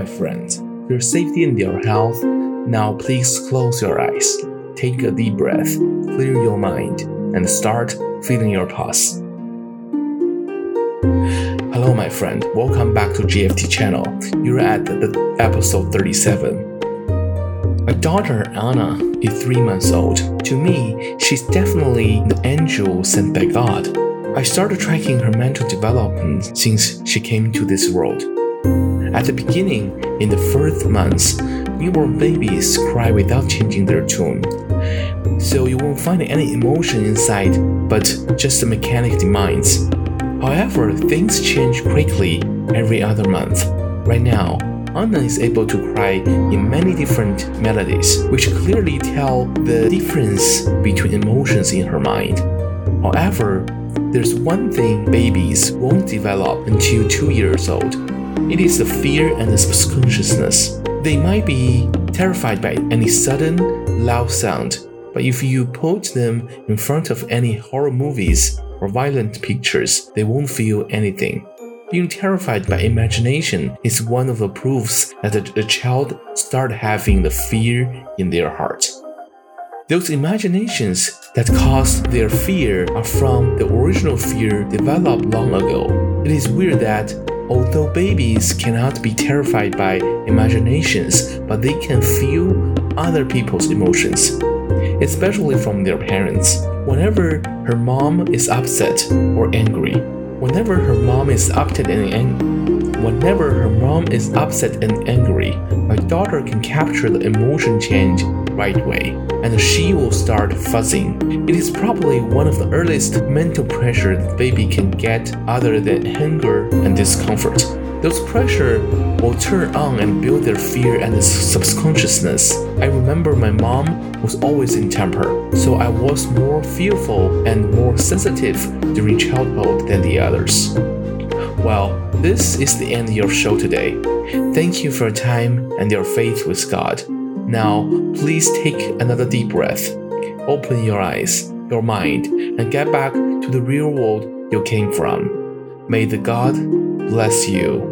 my friends, your safety and your health. Now please close your eyes, take a deep breath, clear your mind, and start feeling your pulse. Hello my friend, welcome back to GFT channel. You're at the episode 37.My daughter Anna is 3 months old. To me, she's definitely the angel sent by God. I started tracking her mental development since she came to this world. At the beginning, in the first months, newborn babies cry without changing their tune. So you won't find any emotion inside, but just the mechanic demands. However, things change quickly every other month. Right now,Anna is able to cry in many different melodies, which clearly tell the difference between emotions in her mind. However, there's one thing babies won't develop until 2 years old. It is the fear and the subconsciousness. They might be terrified by any sudden, loud sound, but if you put them in front of any horror movies or violent pictures, they won't feel anything.Being terrified by imagination is one of the proofs that a child starts having the fear in their heart. Those imaginations that cause their fear are from the original fear developed long ago. It is weird that although babies cannot be terrified by imaginations, but they can feel other people's emotions, especially from their parents. Whenever her mom is upset or angry,Whenever her mom is upset and angry, my daughter can capture the emotion change right away, and she will start fussing. It is probably one of the earliest mental pressure the baby can get other than hunger and discomfort. Those pressure will turn on and build their fear and subconsciousness. I remember my mom was always in temper, so I was more fearful and more sensitive during childhood than the others. Well, this is the end of your show today. Thank you for your time and your faith with God. Now, please take another deep breath. Open your eyes, your mind, and get back to the real world you came from. May the God bless you.